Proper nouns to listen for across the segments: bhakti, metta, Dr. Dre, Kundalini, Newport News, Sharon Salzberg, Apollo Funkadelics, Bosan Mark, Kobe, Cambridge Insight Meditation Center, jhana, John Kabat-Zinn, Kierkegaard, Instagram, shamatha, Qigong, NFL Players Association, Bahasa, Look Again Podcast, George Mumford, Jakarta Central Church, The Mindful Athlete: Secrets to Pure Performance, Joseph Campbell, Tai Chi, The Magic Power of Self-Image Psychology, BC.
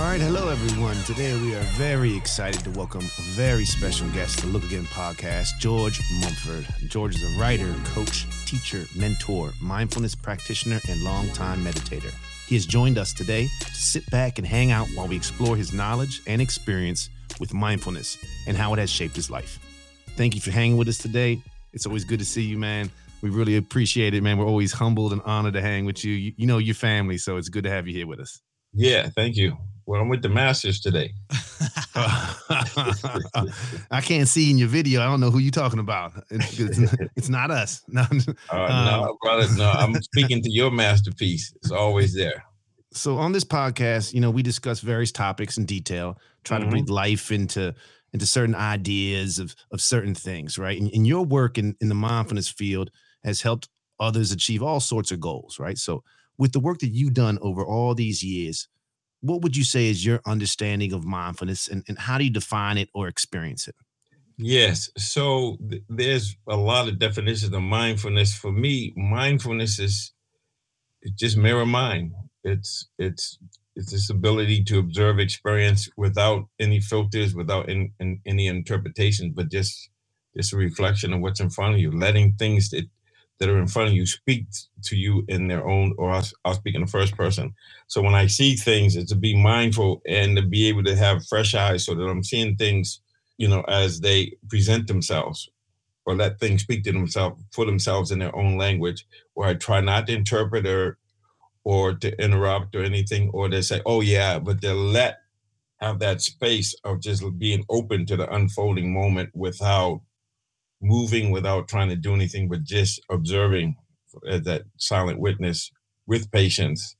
All right, hello everyone. Today we are very excited to welcome a very special guest to the Look Again Podcast, George Mumford. George is a writer, coach, teacher, mentor, mindfulness practitioner, and longtime meditator. He has joined us today to sit back and hang out while we explore his knowledge and experience with mindfulness and how it has shaped his life. Thank you for hanging with us today. It's always good to see you, man. We really appreciate it, man. We're always humbled and honored to hang with you. You know your family, so it's good to have you here with us. Yeah, thank you. Well, I'm with the masters today. I can't see in your video. I don't know who you're talking about. It's not us. No, brother. No, I'm speaking to your masterpiece. It's always there. So on this podcast, you know, we discuss various topics in detail, try to breathe life into certain ideas of certain things, right? And your work in the mindfulness field has helped others achieve all sorts of goals, right? So with the work that you've done over all these years, what would you say is your understanding of mindfulness and how do you define it or experience it? Yes. So there's a lot of definitions of mindfulness. For me, mindfulness is just mirror mind. It's this ability to observe experience without any filters, without any interpretations, but just a reflection of what's in front of you, letting things that are in front of you speak to you in their own, or I'll speak in the first person. So when I see things, it's to be mindful and to be able to have fresh eyes so that I'm seeing things, you know, as they present themselves, or let things speak to themselves for themselves in their own language, where I try not to interpret or to interrupt or anything, or to say, oh yeah, but they'll have that space of just being open to the unfolding moment without moving, without trying to do anything, but just observing as that silent witness with patience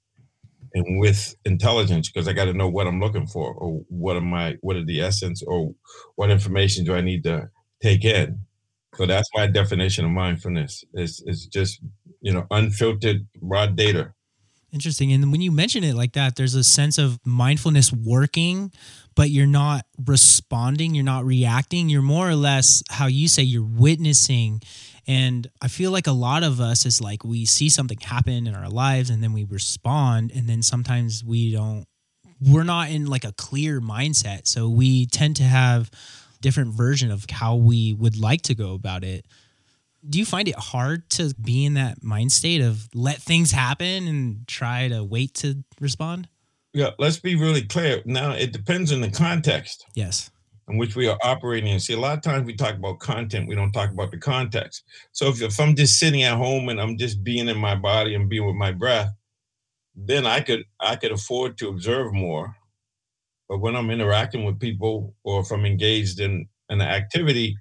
and with intelligence, because I got to know what I'm looking for, or what are the essence, or what information do I need to take in. So that's my definition of mindfulness. It's just, you know, unfiltered raw data. Interesting. And when you mention it like that, there's a sense of mindfulness working, but you're not responding, you're not reacting, you're more or less, how you say, you're witnessing. And I feel like a lot of us is like, we see something happen in our lives and then we respond. And then sometimes we're not in like a clear mindset. So we tend to have different version of how we would like to go about it. Do you find it hard to be in that mind state of let things happen and try to wait to respond? Yeah, let's be really clear. Now, it depends on the context. Yes. In which we are operating in. See, a lot of times we talk about content. We don't talk about the context. So if I'm just sitting at home and I'm just being in my body and being with my breath, then I could afford to observe more. But when I'm interacting with people, or if I'm engaged in an activity,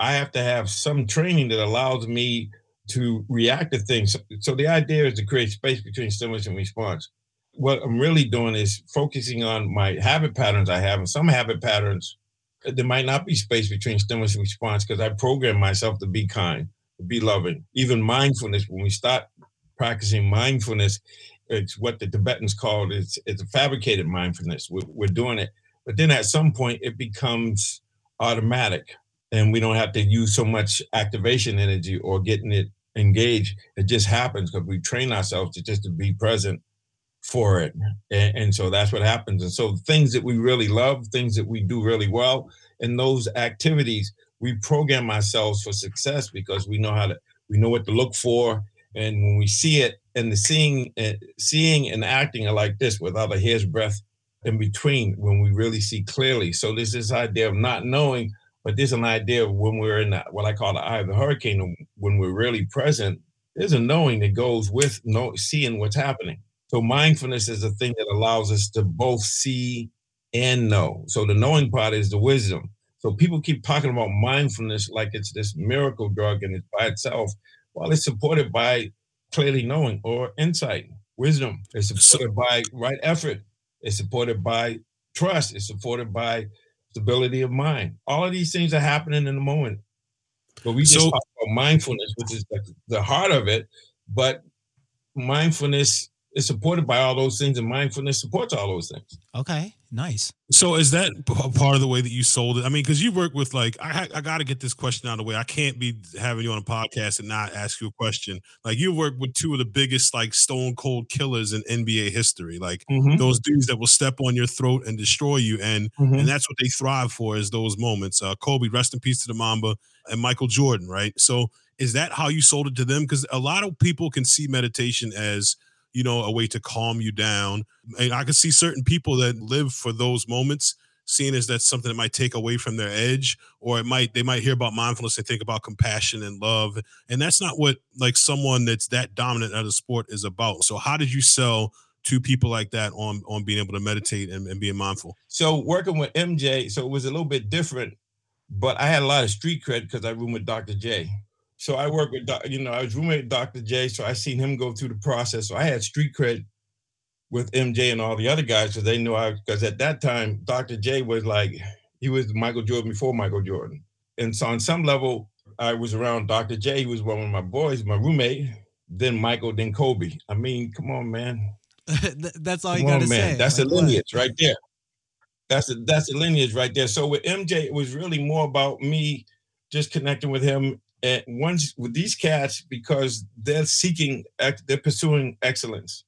I have to have some training that allows me to react to things. So the idea is to create space between stimulus and response. What I'm really doing is focusing on my habit patterns I have, and some habit patterns, there might not be space between stimulus and response because I program myself to be kind, to be loving. Even mindfulness, when we start practicing mindfulness, it's what the Tibetans call it's a fabricated mindfulness. We're doing it. But then at some point it becomes automatic. And we don't have to use so much activation energy or getting it engaged. It just happens because we train ourselves to be present for it. And so that's what happens. And so things that we really love, things that we do really well, and those activities, we program ourselves for success because we know we know what to look for. And when we see it, and the seeing and acting are like this without a hair's breadth in between, when we really see clearly. So there's this idea of not knowing, but there's an idea of when we're in what I call the eye of the hurricane, when we're really present, there's a knowing that goes with seeing what's happening. So mindfulness is a thing that allows us to both see and know. So the knowing part is the wisdom. So people keep talking about mindfulness like it's this miracle drug and it's by itself, while it's supported by clearly knowing or insight, wisdom. It's supported by right effort. It's supported by trust. It's supported by stability of mind. All of these things are happening in the moment. But we just talk about mindfulness, which is the heart of it. But mindfulness It's supported by all those things, and mindfulness supports all those things. Okay, nice. So is that part of the way that you sold it? I mean, because you work with, like, I got to get this question out of the way. I can't be having you on a podcast and not ask you a question. Like, you work with two of the biggest, like, stone cold killers in NBA history. Like, those dudes that will step on your throat and destroy you. And that's what they thrive for, is those moments. Kobe, rest in peace to the Mamba, and Michael Jordan, right? So is that how you sold it to them? Because a lot of people can see meditation as, you know, a way to calm you down. And I can see certain people that live for those moments, seeing as that's something that might take away from their edge, or they might hear about mindfulness and think about compassion and love. And that's not what, like, someone that's that dominant at a sport is about. So how did you sell to people like that on being able to meditate and being mindful? So working with MJ, so it was a little bit different, but I had a lot of street cred because I roomed with Dr. J. So I work with, I was roommate with Dr. J, so I seen him go through the process. So I had street cred with MJ and all the other guys, because they knew because at that time, Dr. J was like, he was Michael Jordan before Michael Jordan. And so on some level, I was around Dr. J. He was one of my boys, my roommate, then Michael, then Kobe. I mean, come on, man. That's all you got to say. That's the lineage right there. That's the lineage right there. So with MJ, it was really more about me just connecting with him. And once with these cats, because they're pursuing excellence.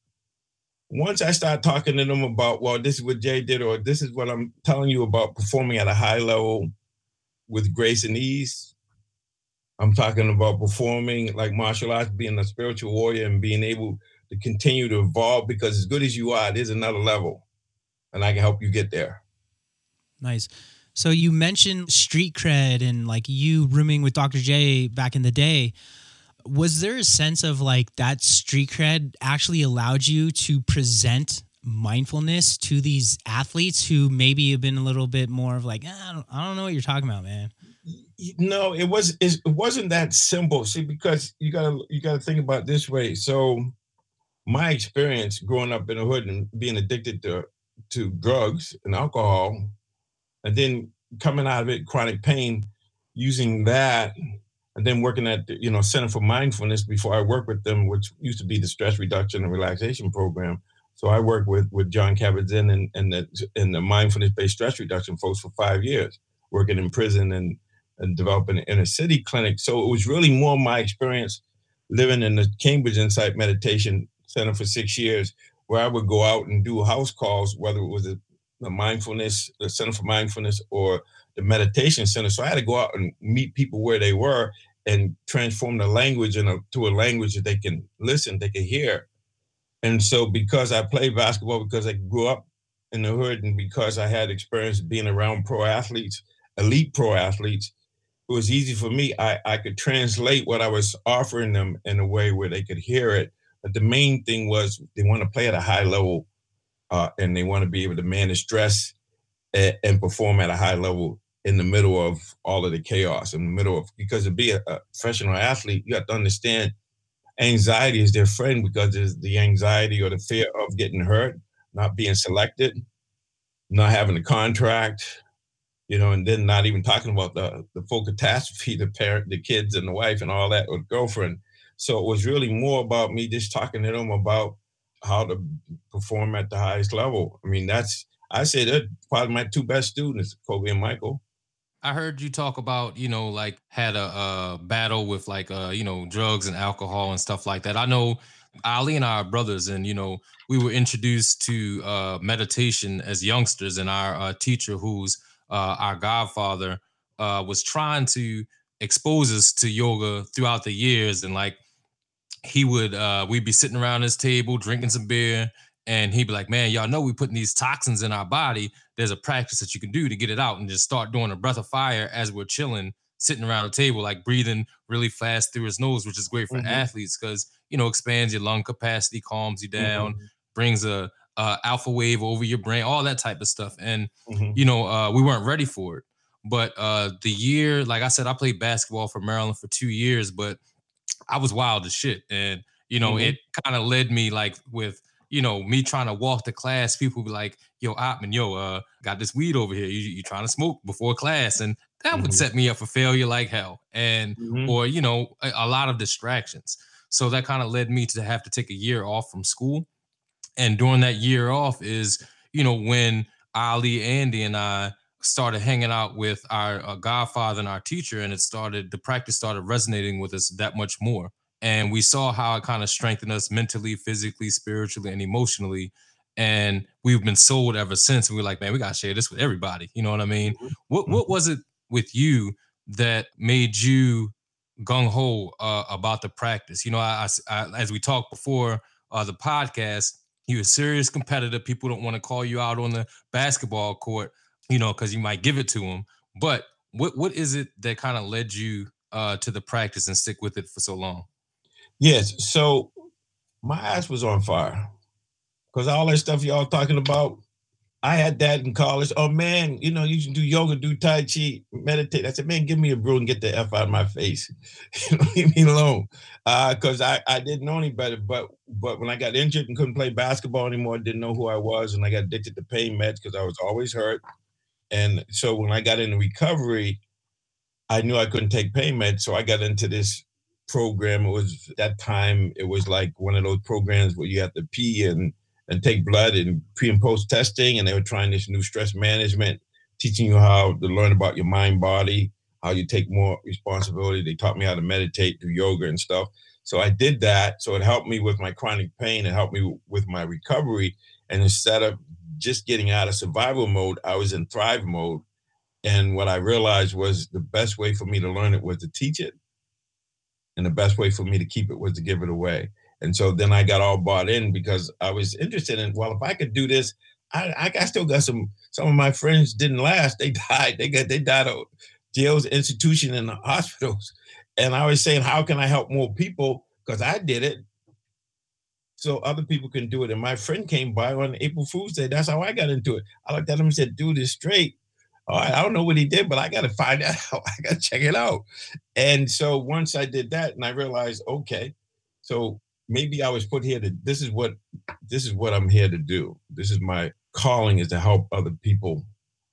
Once I start talking to them about, well, this is what Jay did, or this is what I'm telling you about performing at a high level with grace and ease. I'm talking about performing like martial arts, being a spiritual warrior, and being able to continue to evolve, because as good as you are, there's another level, and I can help you get there. Nice. So you mentioned street cred and, like, you rooming with Dr. J back in the day. Was there a sense of, like, that street cred actually allowed you to present mindfulness to these athletes who maybe have been a little bit more of like, I don't know what you're talking about, man? No, it wasn't that simple. See, because you gotta think about this way. So my experience growing up in the hood and being addicted to drugs and alcohol, and then coming out of it, chronic pain, using that, and then working at the, Center for Mindfulness before I worked with them, which used to be the Stress Reduction and Relaxation Program. So I worked with John Kabat-Zinn and the mindfulness-based stress reduction folks for 5 years, working in prison and developing an inner city clinic. So it was really more my experience living in the Cambridge Insight Meditation Center for 6 years, where I would go out and do house calls, whether it was the mindfulness, the Center for Mindfulness, or the meditation center. So I had to go out and meet people where they were and transform the language to a language that they can listen, they can hear. And so because I played basketball, because I grew up in the hood, and because I had experience being around pro athletes, elite pro athletes, it was easy for me. I could translate what I was offering them in a way where they could hear it. But the main thing was they want to play at a high level. And they want to be able to manage stress and perform at a high level in the middle of all of the chaos, because to be a professional athlete, you have to understand anxiety is their friend, because there's the anxiety or the fear of getting hurt, not being selected, not having a contract, and then not even talking about the full catastrophe, the parent, the kids and the wife and all that, or the girlfriend. So it was really more about me just talking to them about how to perform at the highest level. I mean, they're probably my two best students, Kobe and Michael. I heard you talk about, like, had a battle with, like, drugs and alcohol and stuff like that. I know Ali and I are brothers, and, we were introduced to meditation as youngsters, and our teacher, who's our godfather, was trying to expose us to yoga throughout the years, and, like, he would, we'd be sitting around his table drinking some beer, and he'd be like, man, y'all know we're putting these toxins in our body. There's a practice that you can do to get it out, and just start doing a breath of fire as we're chilling, sitting around the table, like breathing really fast through his nose, which is great for athletes because, expands your lung capacity, calms you down, brings a alpha wave over your brain, all that type of stuff. And, we weren't ready for it. But the year, like I said, I played basketball for Maryland for 2 years, but I was wild as shit. And, it kind of led me, like, with, me trying to walk to class, people be like, yo, Ottman, got this weed over here. You trying to smoke before class. And that would set me up for failure like hell. And, or, a lot of distractions. So that kind of led me to have to take a year off from school And during that year off is, you know, when Ali, Andy, and I started hanging out with our godfather and our teacher, and the practice started resonating with us that much more. And we saw how it kind of strengthened us mentally, physically, spiritually, and emotionally. And we've been sold ever since. And we're like, man, we got to share this with everybody. You know what I mean? What was it with you that made you gung-ho about the practice? You know, I as we talked before the podcast, you're a serious competitor. People don't want to call you out on the basketball court, you know, because you might give it to them. But what is it that kind of led you to the practice and stick with it for so long? Yes. So my ass was on fire because all that stuff y'all talking about, I had that in college. Oh, man, you know, you can do yoga, do Tai Chi, meditate. I said, man, give me a brew and get the F out of my face. Leave me alone. Because I didn't know any better. But when I got injured and couldn't play basketball anymore, I didn't know who I was. And I got addicted to pain meds because I was always hurt. And so when I got into recovery, I knew I couldn't take pain meds. So I got into this program. It was that time. It was like one of those programs where you have to pee and take blood and pre and post testing. And they were trying this new stress management, teaching you how to learn about your mind, body, how you take more responsibility. They taught me how to meditate, do yoga and stuff. So I did that. So it helped me with my chronic pain. It helped me with my recovery. And instead of just getting out of survival mode, I was in thrive mode. And what I realized was the best way for me to learn it was to teach it. And the best way for me to keep it was to give it away. And so then I got all bought in because I was interested in, well, if I could do this, I still got some of my friends didn't last. They died. They died of jails, institution, and hospitals. And I was saying, how can I help more people? Because I did it. So other people can do it. And my friend came by on April Fool's Day. That's how I got into it. I looked at him and said, dude is straight. All right, I don't know what he did, but I got to find out. I got to check it out. And so once I did that and I realized, okay, so maybe I was put here to, this is what I'm here to do. This is my calling, is to help other people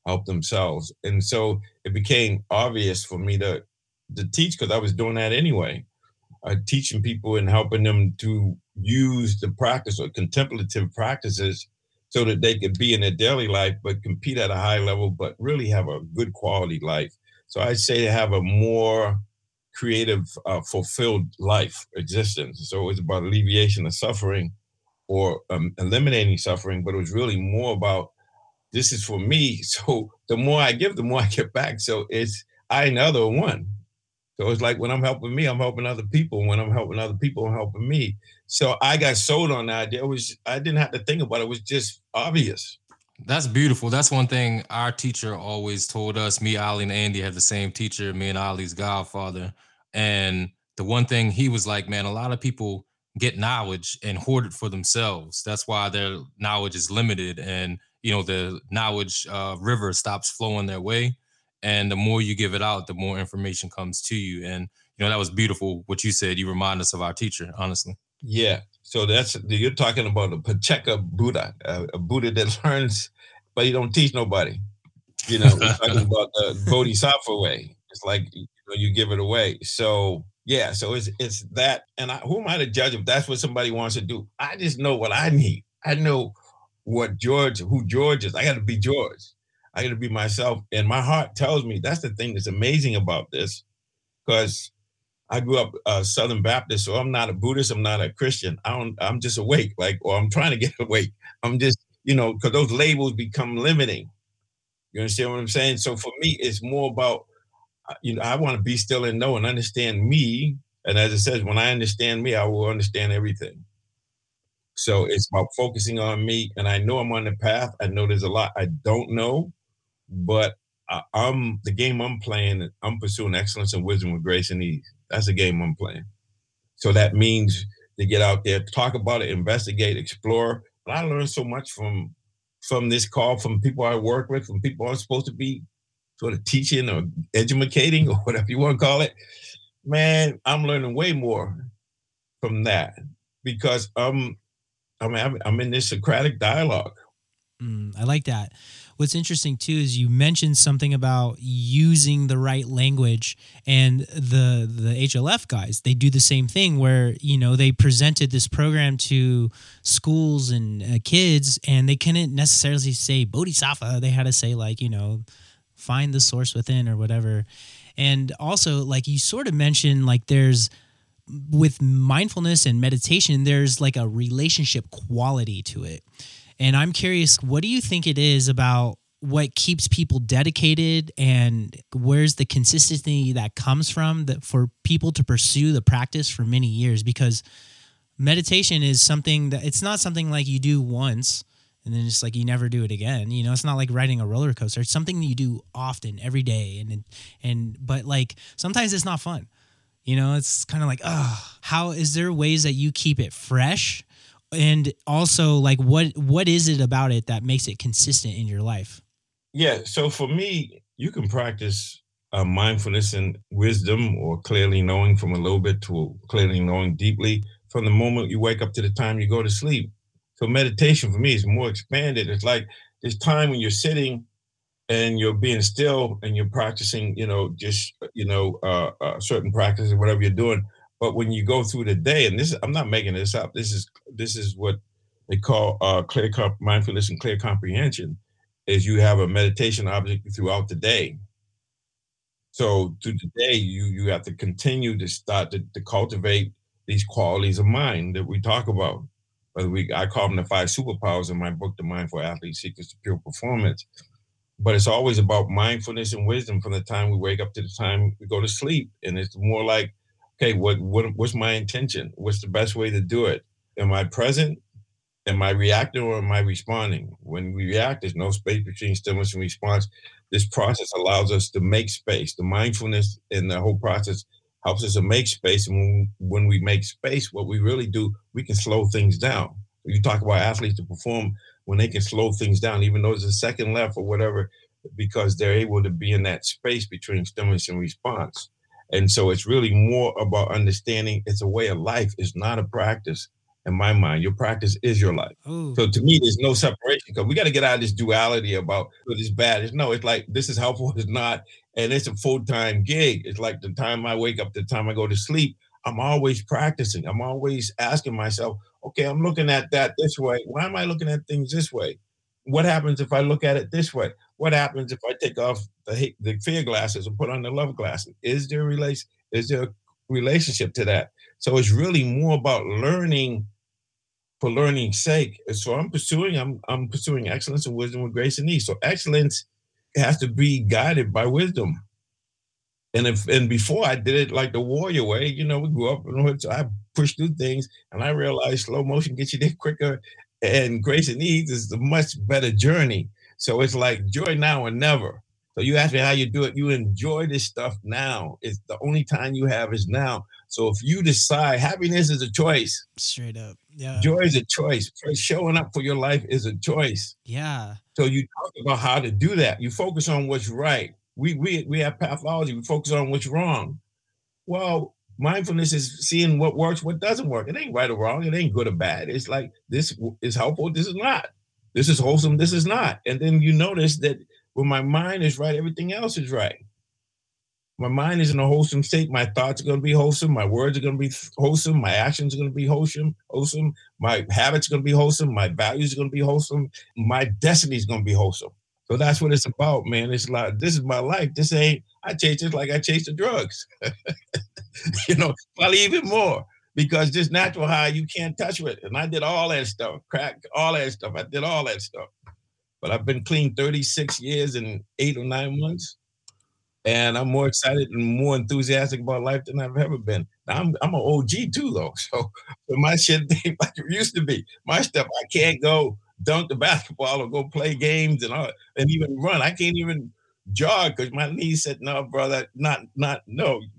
help themselves. And so it became obvious for me to teach because I was doing that anyway. Teaching people and helping them to use the practice or contemplative practices so that they could be in their daily life, but compete at a high level, but really have a good quality life. So I say to have a more creative, fulfilled life existence. So it was about alleviation of suffering or eliminating suffering, but it was really more about, this is for me. So the more I give, the more I get back. So it's I and the other one. So it's like when I'm helping me, I'm helping other people. When I'm helping other people, I'm helping me. So I got sold on that idea. I didn't have to think about it. It was just obvious. That's beautiful. That's one thing our teacher always told us. Me, Ali, and Andy had the same teacher, me and Ali's godfather. And the one thing he was like, man, a lot of people get knowledge and hoard it for themselves. That's why their knowledge is limited. And, you know, the knowledge river stops flowing their way. And the more you give it out, the more information comes to you. And, you know, that was beautiful. What you said, you remind us of our teacher, honestly. Yeah. So you're talking about a Pacheca Buddha, a Buddha that learns, but he don't teach nobody. You know, we're talking about the Bodhisattva way. It's like, you know, you give it away. So, yeah. So it's that. And who am I to judge if that's what somebody wants to do? I just know what I need. I know who George is. I got to be George. I got to be myself. And my heart tells me that's the thing that's amazing about this, because I grew up Southern Baptist, so I'm not a Buddhist. I'm not a Christian. I'm just awake, or I'm trying to get awake. I'm just, you know, because those labels become limiting. You understand what I'm saying? So for me, it's more about, you know, I want to be still and know and understand me. And as it says, when I understand me, I will understand everything. So it's about focusing on me. And I know I'm on the path. I know there's a lot I don't know. But the game I'm playing, I'm pursuing excellence and wisdom with grace and ease. That's the game I'm playing. So that means to get out there, talk about it, investigate, explore. But I learned so much from this call, from people I work with, from people I'm supposed to be sort of teaching or educating or whatever you want to call it. Man, I'm learning way more from that because I'm in this Socratic dialogue. I like that. what's interesting too is you mentioned something about using the right language, and the HLF guys, they do the same thing where, you know, they presented this program to schools and kids, and they couldn't necessarily say bodhisattva. They had to say, like, you know, find the source within or whatever. And also, like you sort of mentioned, like there's with mindfulness and meditation, there's like a relationship quality to it. And I'm curious, what do you think it is about what keeps people dedicated, and where's the consistency that comes from that for people to pursue the practice for many years? Because meditation is something that it's not something like you do once and then it's like you never do it again. You know, it's not like riding a roller coaster. It's something that you do often every day. And but like sometimes it's not fun. You know, it's kind of like, oh, how is there ways that you keep it fresh? And also, like, what is it about it that makes it consistent in your life? Yeah. So for me, you can practice mindfulness and wisdom, or clearly knowing from a little bit to clearly knowing deeply, from the moment you wake up to the time you go to sleep. So meditation for me is more expanded. It's like this time when you're sitting and you're being still and you're practicing, you know, just, you know, certain practices, whatever you're doing. But when you go through the day, and this, I'm not making this up. This is what they call clear mindfulness and clear comprehension, is you have a meditation object throughout the day. So through the day, you have to continue to start to cultivate these qualities of mind that we talk about. I call them the 5 superpowers in my book, The Mindful Athlete: Secrets to Pure Performance. But it's always about mindfulness and wisdom from the time we wake up to the time we go to sleep. And it's more like, okay, what's my intention? What's the best way to do it? Am I present? Am I reacting, or am I responding? When we react, there's no space between stimulus and response. This process allows us to make space. The mindfulness and the whole process helps us to make space. And when we make space, what we really do, we can slow things down. You talk about athletes to perform when they can slow things down, even though there's a second left or whatever, because they're able to be in that space between stimulus and response. And so it's really more about understanding it's a way of life. It's not a practice. In my mind, your practice is your life. Ooh. So to me, there's no separation, because we got to get out of this duality about good is bad. It's no, it's like this is helpful, it's not. And it's a full-time gig. It's like the time I wake up, the time I go to sleep, I'm always practicing. I'm always asking myself, okay, I'm looking at that this way. Why am I looking at things this way? What happens if I look at it this way? What happens if I take off the fear glasses and put on the love glasses? Is there a relationship to that? So it's really more about learning for learning's sake. So I'm pursuing excellence and wisdom with grace and ease. So excellence has to be guided by wisdom. And before I did it like the warrior way, you know, we grew up in the hood, so I pushed through things, and I realized slow motion gets you there quicker, and grace and ease is the much better journey. So it's like joy now or never. So you ask me how you do it, you enjoy this stuff now. It's the only time you have is now. So if you decide, happiness is a choice. Straight up. Yeah. Joy is a choice. Showing up for your life is a choice. Yeah. So you talk about how to do that. You focus on what's right. We have pathology. We focus on what's wrong. Well, mindfulness is seeing what works, what doesn't work. It ain't right or wrong. It ain't good or bad. It's like, this is helpful, this is not. This is wholesome, this is not. And then you notice that when my mind is right, everything else is right. My mind is in a wholesome state. My thoughts are going to be wholesome. My words are going to be wholesome. My actions are going to be wholesome. My habits are going to be wholesome. My values are going to be wholesome. My destiny is going to be wholesome. So that's what it's about, man. It's like, this is my life. This ain't, I chase it like I chase the drugs. You know, probably even more, because this natural high, you can't touch with it. And I did all that stuff, crack, all that stuff. I did all that stuff. But I've been clean 36 years and 8 or 9 months. And I'm more excited and more enthusiastic about life than I've ever been. Now, I'm an OG too, though. So my shit ain't like it used to be. My stuff, I can't go dunk the basketball or go play games and all, and even run. I can't even jog because my knee said, no, brother, no,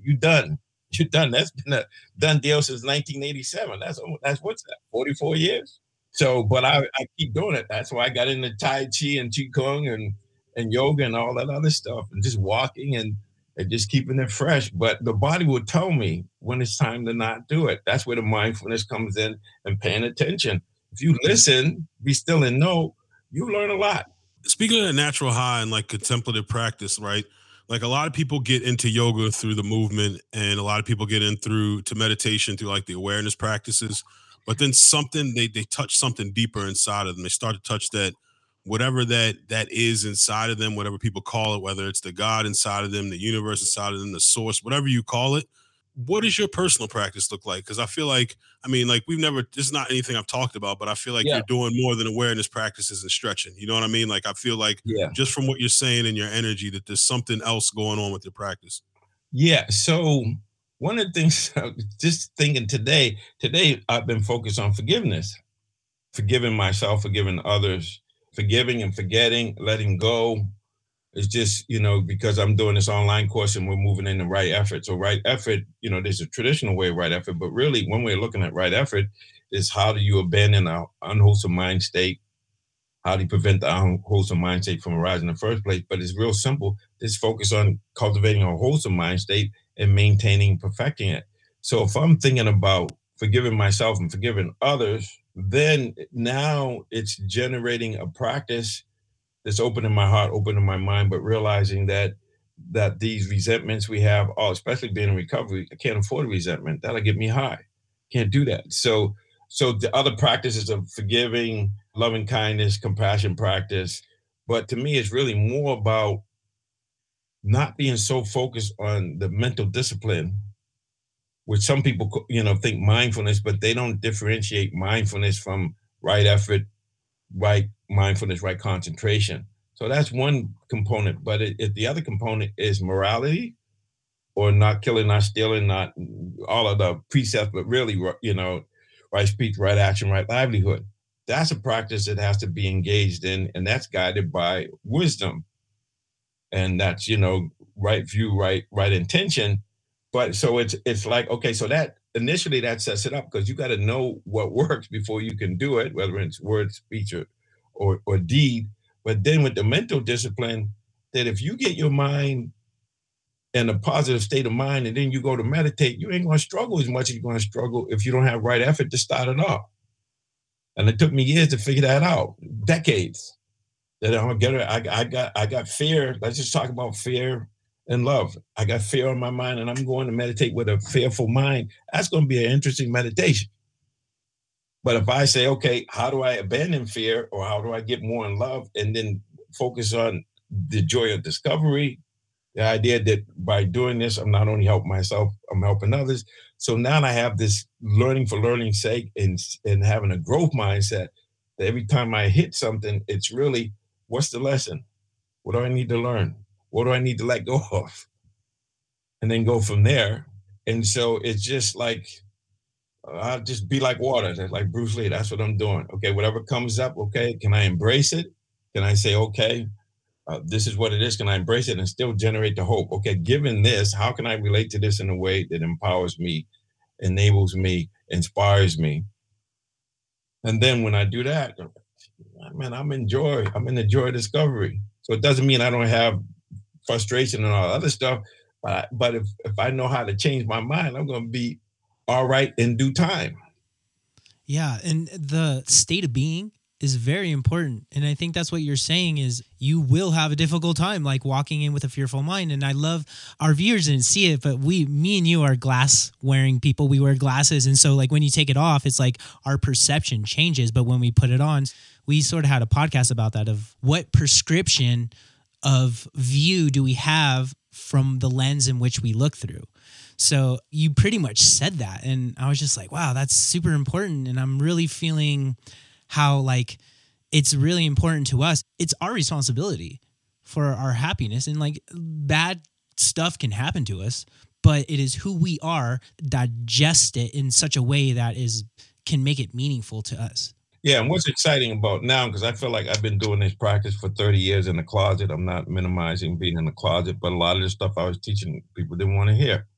you done. You're done. That's been a done deal since 1987. That's what's that, 44 years? So, but I keep doing it. That's why I got into Tai Chi and Qigong and yoga and all that other stuff, and just walking and just keeping it fresh. But the body will tell me when it's time to not do it. That's where the mindfulness comes in and paying attention. If you listen, be still and know, you learn a lot. speaking of that natural high and like contemplative practice, right? Like a lot of people get into yoga through the movement, and a lot of people get in through to meditation through like the awareness practices, but then something, they touch something deeper inside of them. They start to touch that, whatever that is inside of them, whatever people call it, whether it's the God inside of them, the universe inside of them, the source, whatever you call it. What does your personal practice look like? Because I feel like, I mean, like this is not anything I've talked about, but I feel like you're doing more than awareness practices and stretching. You know what I mean? Like, I feel like just from what you're saying and your energy that there's something else going on with your practice. Yeah. So one of the things I was just thinking today I've been focused on forgiveness, forgiving myself, forgiving others, forgiving and forgetting, letting go. It's just, because I'm doing this online course and we're moving into right effort. So right effort, there's a traditional way of right effort, but really when we're looking at right effort is how do you abandon an unwholesome mind state? How do you prevent the unwholesome mind state from arising in the first place? But it's real simple. Just focus on cultivating a wholesome mind state and maintaining, perfecting it. So if I'm thinking about forgiving myself and forgiving others, then now it's generating a practice that's opening my heart, opening my mind, but realizing that these resentments we have, especially being in recovery, I can't afford resentment. That'll get me high. Can't do that. So the other practices of forgiving, loving kindness, compassion practice, but to me, it's really more about not being so focused on the mental discipline, which some people, think mindfulness, but they don't differentiate mindfulness from right effort, right mindfulness, right concentration. So that's one component, but the other component is morality, or not killing, not stealing, not all of the precepts, but really, right speech, right action, right livelihood. That's a practice that has to be engaged in, and that's guided by wisdom. And that's, right view, right intention. But so it's like, okay, so that initially that sets it up, because you got to know what works before you can do it, whether it's word, speech, or deed. But then with the mental discipline, that if you get your mind in a positive state of mind and then you go to meditate, you ain't going to struggle as much as you're going to struggle if you don't have right effort to start it off. And it took me years to figure that out, decades. That I'm gonna, I got fear. Let's just talk about fear and love. I got fear on my mind, and I'm going to meditate with a fearful mind. That's going to be an interesting meditation. But if I say, okay, how do I abandon fear, or how do I get more in love, and then focus on the joy of discovery, the idea that by doing this, I'm not only helping myself, I'm helping others. So now I have this learning for learning's sake and having a growth mindset that every time I hit something, it's really, what's the lesson? What do I need to learn? What do I need to let go of? And then go from there. And so it's just like, I'll just be like water. That's like Bruce Lee. That's what I'm doing. Okay, whatever comes up, okay, can I embrace it? Can I say, okay, this is what it is. Can I embrace it and still generate the hope? Okay, given this, how can I relate to this in a way that empowers me, enables me, inspires me? And then when I do that, man, I'm in joy. I'm in the joy of discovery. So it doesn't mean I don't have frustration and all that other stuff, but if I know how to change my mind, I'm going to be all right in due time. Yeah. And the state of being is very important. And I think that's what you're saying is you will have a difficult time, like walking in with a fearful mind. And I love our viewers didn't see it, but me and you are glass wearing people. We wear glasses. And so like when you take it off, it's like our perception changes. But when we put it on, we sort of had a podcast about that of what prescription of view do we have from the lens in which we look through. So you pretty much said that. And I was just like, wow, that's super important. And I'm really feeling how like it's really important to us. It's our responsibility for our happiness. And like bad stuff can happen to us, but it is who we are. Digest it in such a way that can make it meaningful to us. Yeah, and what's exciting about now, because I feel like I've been doing this practice for 30 years in the closet. I'm not minimizing being in the closet, but a lot of the stuff I was teaching, people didn't want to hear.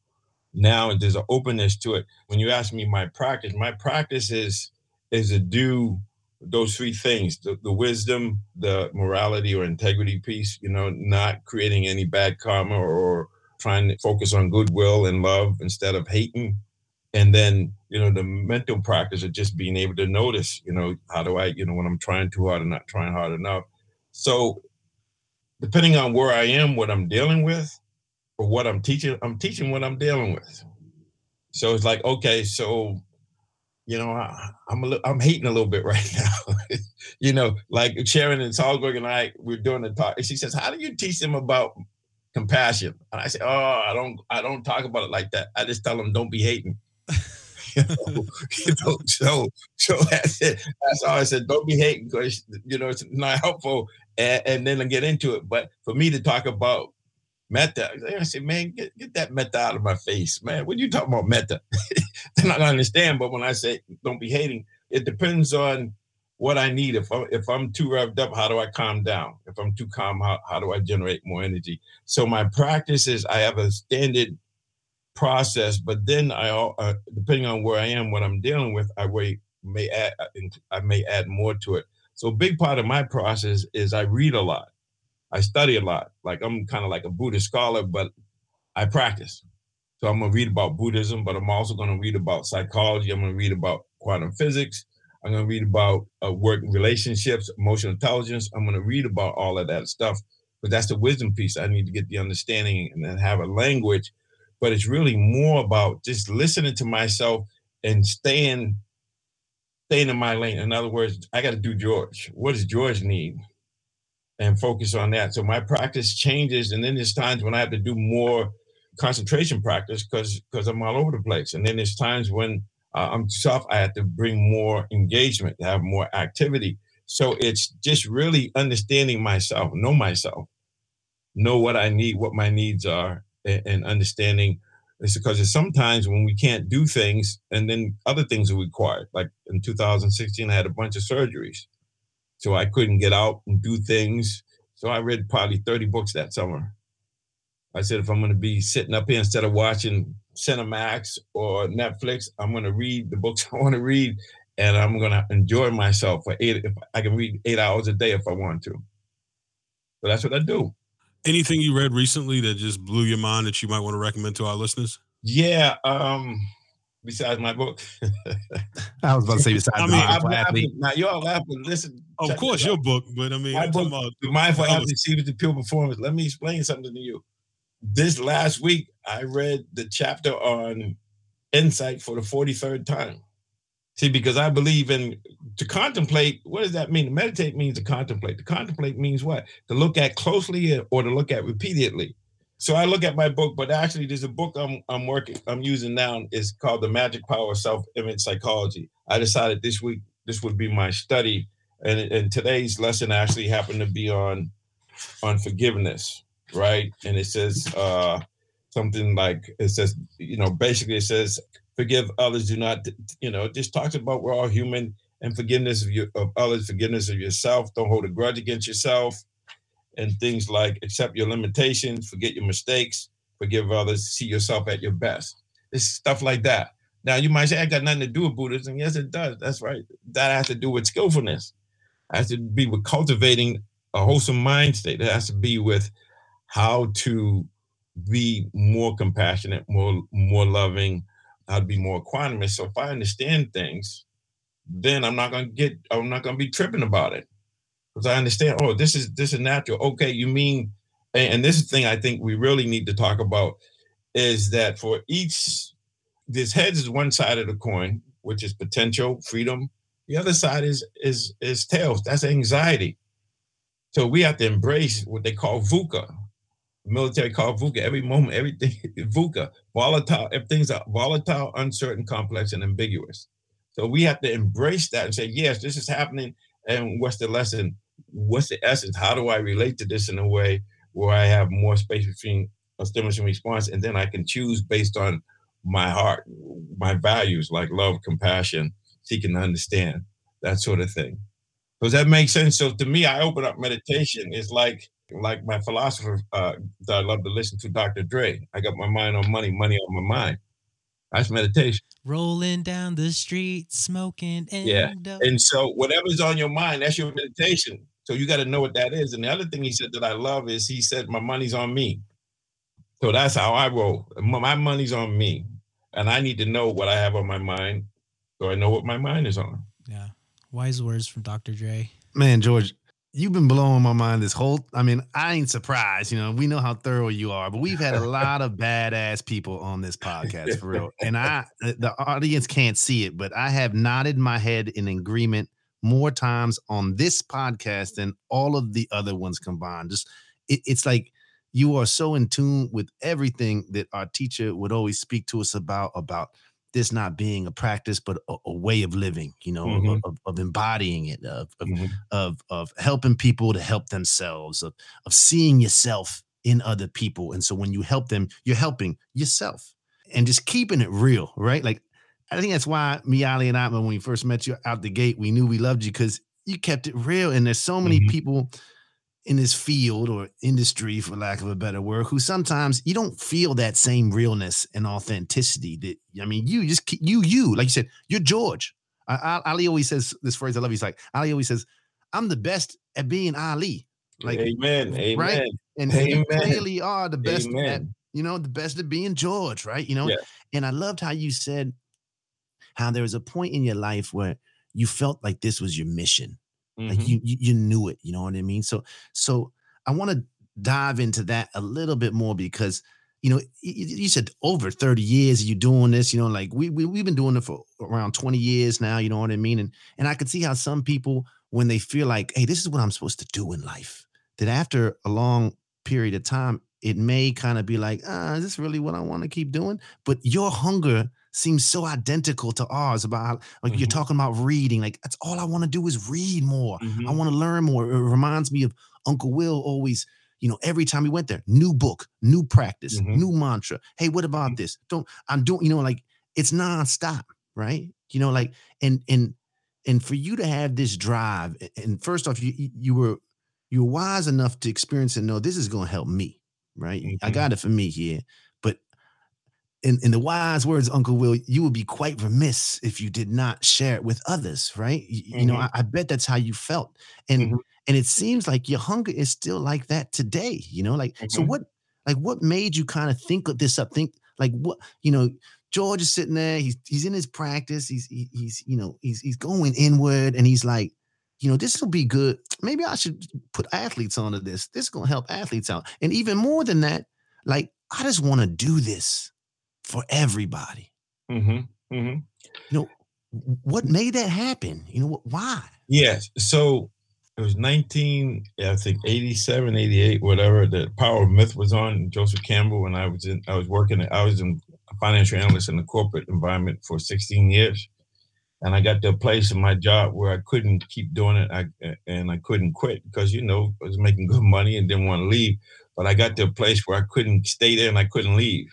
Now there's an openness to it. When you ask me my practice is to do those three things, the wisdom, the morality or integrity piece, not creating any bad karma or trying to focus on goodwill and love instead of hating. And then, the mental practice of just being able to notice, how do I, when I'm trying too hard and not trying hard enough. So depending on where I am, what I'm dealing with, or what I'm teaching what I'm dealing with. So it's like, okay, so, you know, I'm hating a little bit right now. You know, like Sharon and Salzberg and I, we're doing a talk. And she says, how do you teach them about compassion? And I say, oh, I don't talk about it like that. I just tell them, don't be hating. So that's it. That's all I said. Don't be hating because, you know, it's not helpful. And then I get into it. But for me to talk about metta, I say, man, get that metta out of my face, man. What are you talking about metta? They're not going to understand. But when I say don't be hating, it depends on what I need. If I'm too revved up, how do I calm down? If I'm too calm, how do I generate more energy? So my practice is I have a standard process, but then I depending on where I am, what I'm dealing with, I may add more to it. So a big part of my process is I read a lot. I study a lot. Like I'm kind of like a Buddhist scholar, but I practice. So I'm going to read about Buddhism, but I'm also going to read about psychology. I'm going to read about quantum physics. I'm going to read about work relationships, emotional intelligence. I'm going to read about all of that stuff, but that's the wisdom piece. I need to get the understanding and then have a language. But it's really more about just listening to myself and staying in my lane. In other words, I got to do George. What does George need? And focus on that. So my practice changes. And then there's times when I have to do more concentration practice because I'm all over the place. And then there's times when I'm soft, I have to bring more engagement, have more activity. So it's just really understanding myself, know what I need, what my needs are. And understanding is because sometimes when we can't do things and then other things are required. Like in 2016, I had a bunch of surgeries. So I couldn't get out and do things. So I read probably 30 books that summer. I said, if I'm going to be sitting up here instead of watching Cinemax or Netflix, I'm going to read the books I want to read. And I'm going to enjoy myself for if I can read 8 hours a day if I want to. So that's what I do. Anything you read recently that just blew your mind that you might want to recommend to our listeners? Yeah. Besides my book. I was about to say besides I mean, my book. Now, y'all laughing. Listen. Of course, your book. But I mean, my book, The Mindful Athlete: Secrets to Pure Performance. Let me explain something to you. This last week, I read the chapter on insight for the 43rd time. See, because I believe in to contemplate. What does that mean? To meditate means to contemplate. To contemplate means what? To look at closely or to look at repeatedly. So I look at my book, but actually there's a book I'm using now. It's called The Magic Power of Self-Image Psychology. I decided this week this would be my study. And today's lesson actually happened to be on forgiveness, right? And it says something like, it says, you know, basically it says, forgive others, do not, you know, it just talks about we're all human and forgiveness of others, forgiveness of yourself. Don't hold a grudge against yourself and things like accept your limitations, forget your mistakes, forgive others, see yourself at your best. It's stuff like that. Now you might say, I got nothing to do with Buddhism. Yes, it does. That's right. That has to do with skillfulness. It has to be with cultivating a wholesome mind state. It has to be with how to be more compassionate, more loving, how to be more equanimous. So if I understand things, then I'm not going to be tripping about it because I understand, oh, this is natural. Okay. You mean, and this is the thing I think we really need to talk about is that for each, this heads is one side of the coin, which is potential freedom. The other side is tails. That's anxiety. So we have to embrace what they call VUCA. The military called VUCA. Every moment, everything VUCA, volatile. If things are volatile, uncertain, complex, and ambiguous. So we have to embrace that and say, yes, this is happening. And what's the lesson? What's the essence? How do I relate to this in a way where I have more space between a stimulus and response? And then I can choose based on my heart, my values like love, compassion, seeking to understand, that sort of thing. Does that make sense? So to me, I open up meditation. It's like my philosopher that I love to listen to, Dr. Dre. I got my mind on money, money on my mind. That's meditation. Rolling down the street, smoking. And so whatever's on your mind, that's your meditation. So you got to know what that is. And the other thing he said that I love is he said, my money's on me. So that's how I roll. My money's on me. And I need to know what I have on my mind so I know what my mind is on. Yeah. Wise words from Dr. Dre. Man, George, You've been blowing my mind this whole, I mean, I ain't surprised, you know, we know how thorough you are, but we've had a lot of badass people on this podcast for real. And the audience can't see it, but I have nodded my head in agreement more times on this podcast than all of the other ones combined. Just, it's like you are so in tune with everything that our teacher would always speak to us about this not being a practice, but a way of living, you know, mm-hmm. of embodying it, mm-hmm. of helping people to help themselves, of seeing yourself in other people. And so when you help them, you're helping yourself and just keeping it real, right? Like, I think that's why me, Ali, and I, when we first met you out the gate, we knew we loved you because you kept it real. And there's so many mm-hmm. people in this field or industry, for lack of a better word, who sometimes you don't feel that same realness and authenticity that, I mean, you just, you, like you said, you're George. Ali always says this phrase I love. He's like, Ali always says, I'm the best at being Ali. Like, amen. Right? Amen. And amen. You really are the best amen. At, you know, the best at being George, right? You know, yeah. And I loved how you said how there was a point in your life where you felt like this was your mission. Like mm-hmm. you knew it, you know what I mean? So I want to dive into that a little bit more because, you know, you said over 30 years you're doing this, you know, like we've been doing it for around 20 years now, you know what I mean? And I could see how some people, when they feel like, hey, this is what I'm supposed to do in life, that after a long period of time, it may kind of be like, is this really what I want to keep doing? But your hunger seems so identical to ours about how, like mm-hmm. you're talking about reading. Like that's all I want to do is read more. Mm-hmm. I want to learn more. It reminds me of Uncle Will always, you know, every time he went there, new book, new practice, mm-hmm. new mantra. Hey, what about mm-hmm. this? You know, like it's nonstop, right? You know, like, and for you to have this drive, and first off, you were wise enough to experience and know this is going to help me, right? Mm-hmm. I got it for me here. In the wise words, Uncle Will, you would be quite remiss if you did not share it with others, right? You know, I bet that's how you felt. And mm-hmm. and it seems like your hunger is still like that today, you know, like, mm-hmm. so what made you kind of think of this up? Think like what, you know, George is sitting there, he's in his practice. He's, you know, he's going inward and he's like, you know, this will be good. Maybe I should put athletes onto this. This is going to help athletes out. And even more than that, like, I just want to do this for everybody. Mm-hmm, mm-hmm. You know, what made that happen? You know, why? Yes. So it was 87, 88, whatever. The Power of Myth was on Joseph Campbell, and I was a financial analyst in the corporate environment for 16 years. And I got to a place in my job where I couldn't keep doing it. I couldn't quit because, you know, I was making good money and didn't want to leave. But I got to a place where I couldn't stay there and I couldn't leave.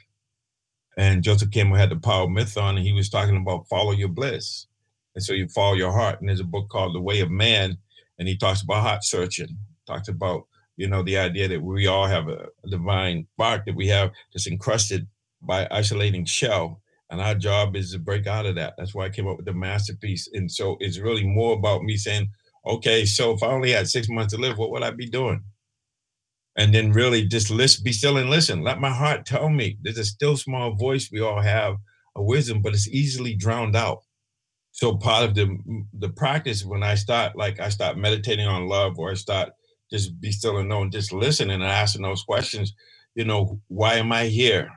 And Joseph Campbell had The Power of Myth on, and he was talking about follow your bliss. And so you follow your heart. And there's a book called The Way of Man, and he talks about heart searching, talks about, you know, the idea that we all have a divine spark that we have that's encrusted by isolating shell. And our job is to break out of that. That's why I came up with the masterpiece. And so it's really more about me saying, okay, so if I only had 6 months to live, what would I be doing? And then really just be still and listen. Let my heart tell me. There's a still small voice. We all have a wisdom, but it's easily drowned out. So part of the practice, when I start meditating on love, or I start just be still and know and just listen and asking those questions, you know, why am I here?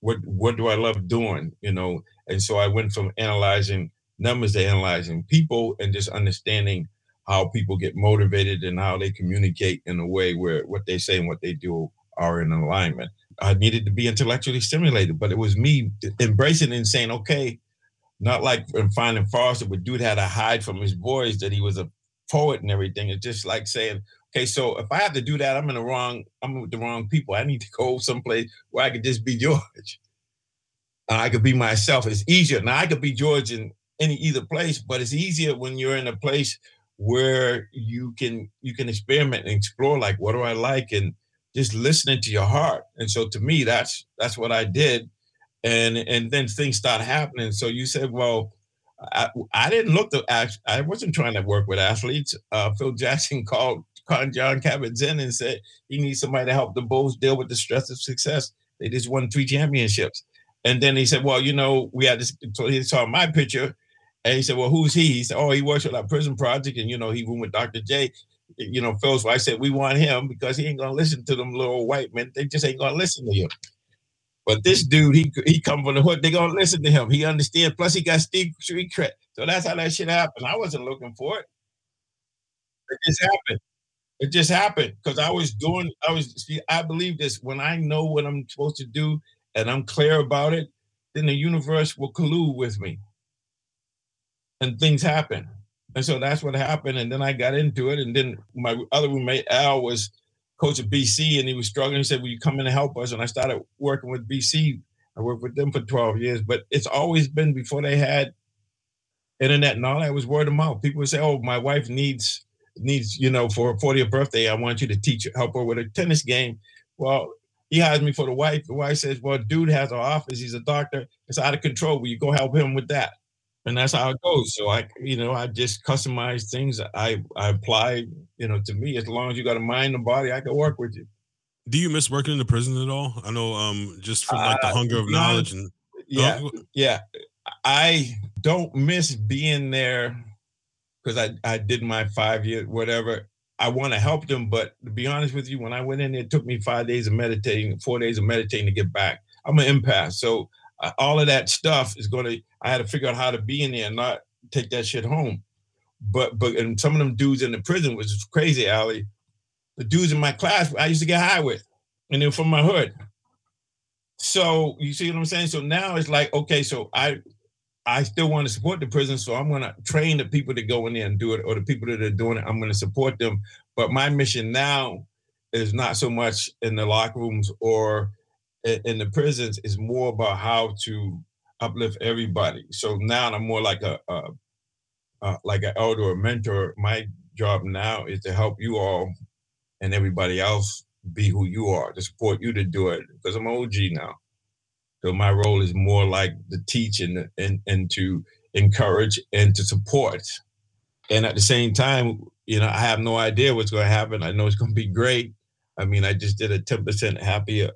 What do I love doing? You know, and so I went from analyzing numbers to analyzing people and just understanding how people get motivated and how they communicate in a way where what they say and what they do are in alignment. I needed to be intellectually stimulated, but it was me embracing and saying, okay, not like in Finding Forrester, but dude had to hide from his boys that he was a poet and everything. It's just like saying, okay, so if I have to do that, I'm with the wrong people. I need to go someplace where I could just be George. I could be myself. It's easier. Now I could be George in either place, but it's easier when you're in a place where you can experiment and explore, like, what do I like? And just listening to your heart. And so to me, that's what I did. And then things start happening. So you said, well, I didn't look to, I wasn't trying to work with athletes. Phil Jackson called John Kabat-Zinn and said, he needs somebody to help the Bulls deal with the stress of success. They just won 3 championships. And then he said, well, you know, we had this, so he saw my picture. And he said, well, who's he? He said, oh, he works with our prison project. And, you know, he went with Dr. J. you know, Phil's wife said, we want him because he ain't going to listen to them little white men. They just ain't going to listen to him. But this dude, he come from the hood. They going to listen to him. He understands. Plus, he got street cred. So that's how that shit happened. I wasn't looking for it. It just happened. It just happened because I believe this. When I know what I'm supposed to do and I'm clear about it, then the universe will collude with me. And things happen. And so that's what happened. And then I got into it. And then my other roommate, Al, was coach at BC, and he was struggling. He said, will you come in and help us? And I started working with BC. I worked with them for 12 years. But it's always been before they had internet and all that, was word of mouth. People would say, oh, my wife needs, you know, for her 40th birthday, I want you to help her with a tennis game. Well, he hires me for the wife. The wife says, well, dude has an office. He's a doctor. It's out of control. Will you go help him with that? And that's how it goes. So I just customize things. I apply, you know, to me, as long as you got a mind and body, I can work with you. Do you miss working in the prison at all? I know, just from like the hunger of knowledge. Yeah. I don't miss being there because I did my 5 years, whatever. I want to help them. But to be honest with you, when I went in there, it took me 4 days of meditating to get back. I'm an empath. So all of that stuff I had to figure out how to be in there and not take that shit home. But some of them dudes in the prison was crazy, Allie. The dudes in my class, I used to get high with, and they were from my hood. So you see what I'm saying? So now it's like, okay, so I still want to support the prison. So I'm going to train the people to go in there and do it, or the people that are doing it, I'm going to support them. But my mission now is not so much in the locker rooms or in the prisons, is more about how to uplift everybody. So now I'm more like an elder or mentor. My job now is to help you all and everybody else be who you are, to support you to do it, because I'm an OG now. So my role is more like the teaching and to encourage and to support. And at the same time, you know, I have no idea what's going to happen. I know it's going to be great. I mean, I just did a 10% happier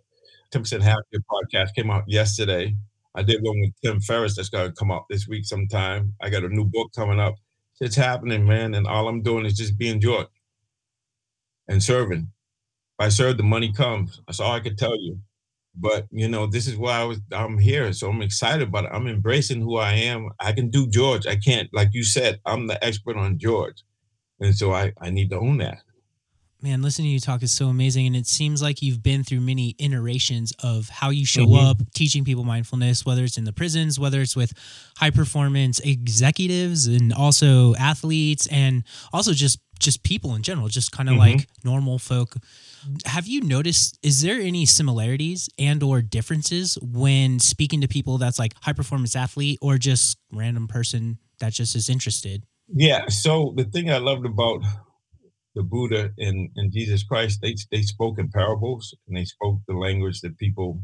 podcast, came out yesterday. I did one with Tim Ferriss that's going to come out this week sometime. I got a new book coming up. It's happening, man. And all I'm doing is just being George and serving. If I serve, the money comes. That's all I can tell you. But, you know, this is why I'm here. So I'm excited about it. I'm embracing who I am. I can do George. I can't, like you said, I'm the expert on George. And so I need to own that. Man, listening to you talk is so amazing. And it seems like you've been through many iterations of how you show up, teaching people mindfulness, whether it's in the prisons, whether it's with high performance executives and also athletes, and also just people in general, just kind of like normal folk. Have you noticed, is there any similarities and or differences when speaking to people that's like high performance athlete or just random person that just is interested? Yeah. So the thing I loved about the Buddha and Jesus Christ, they spoke in parables and they spoke the language that people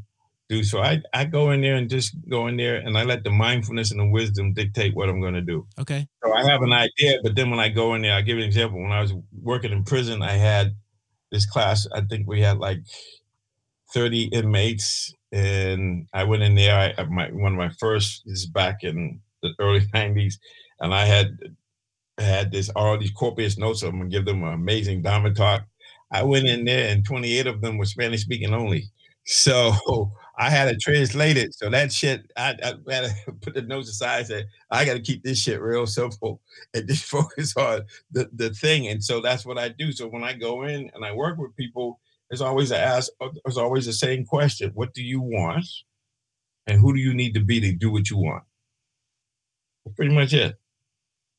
do. So I go in there and just go in there and I let the mindfulness and the wisdom dictate what I'm going to do. Okay. So I have an idea, but then when I go in there, I'll give you an example. When I was working in prison, I had this class, I think we had like 30 inmates, and I went in there. This is back in the early 90s, and I had all these copious notes. So I'm going to give them an amazing Dharma talk. I went in there and 28 of them were Spanish speaking only. So I had to translate it. So that shit, I had to put the notes aside and say, I got to keep this shit real simple and just focus on the thing. And so that's what I do. So when I go in and I work with people, there's always the same question. What do you want? And who do you need to be to do what you want? That's pretty much it.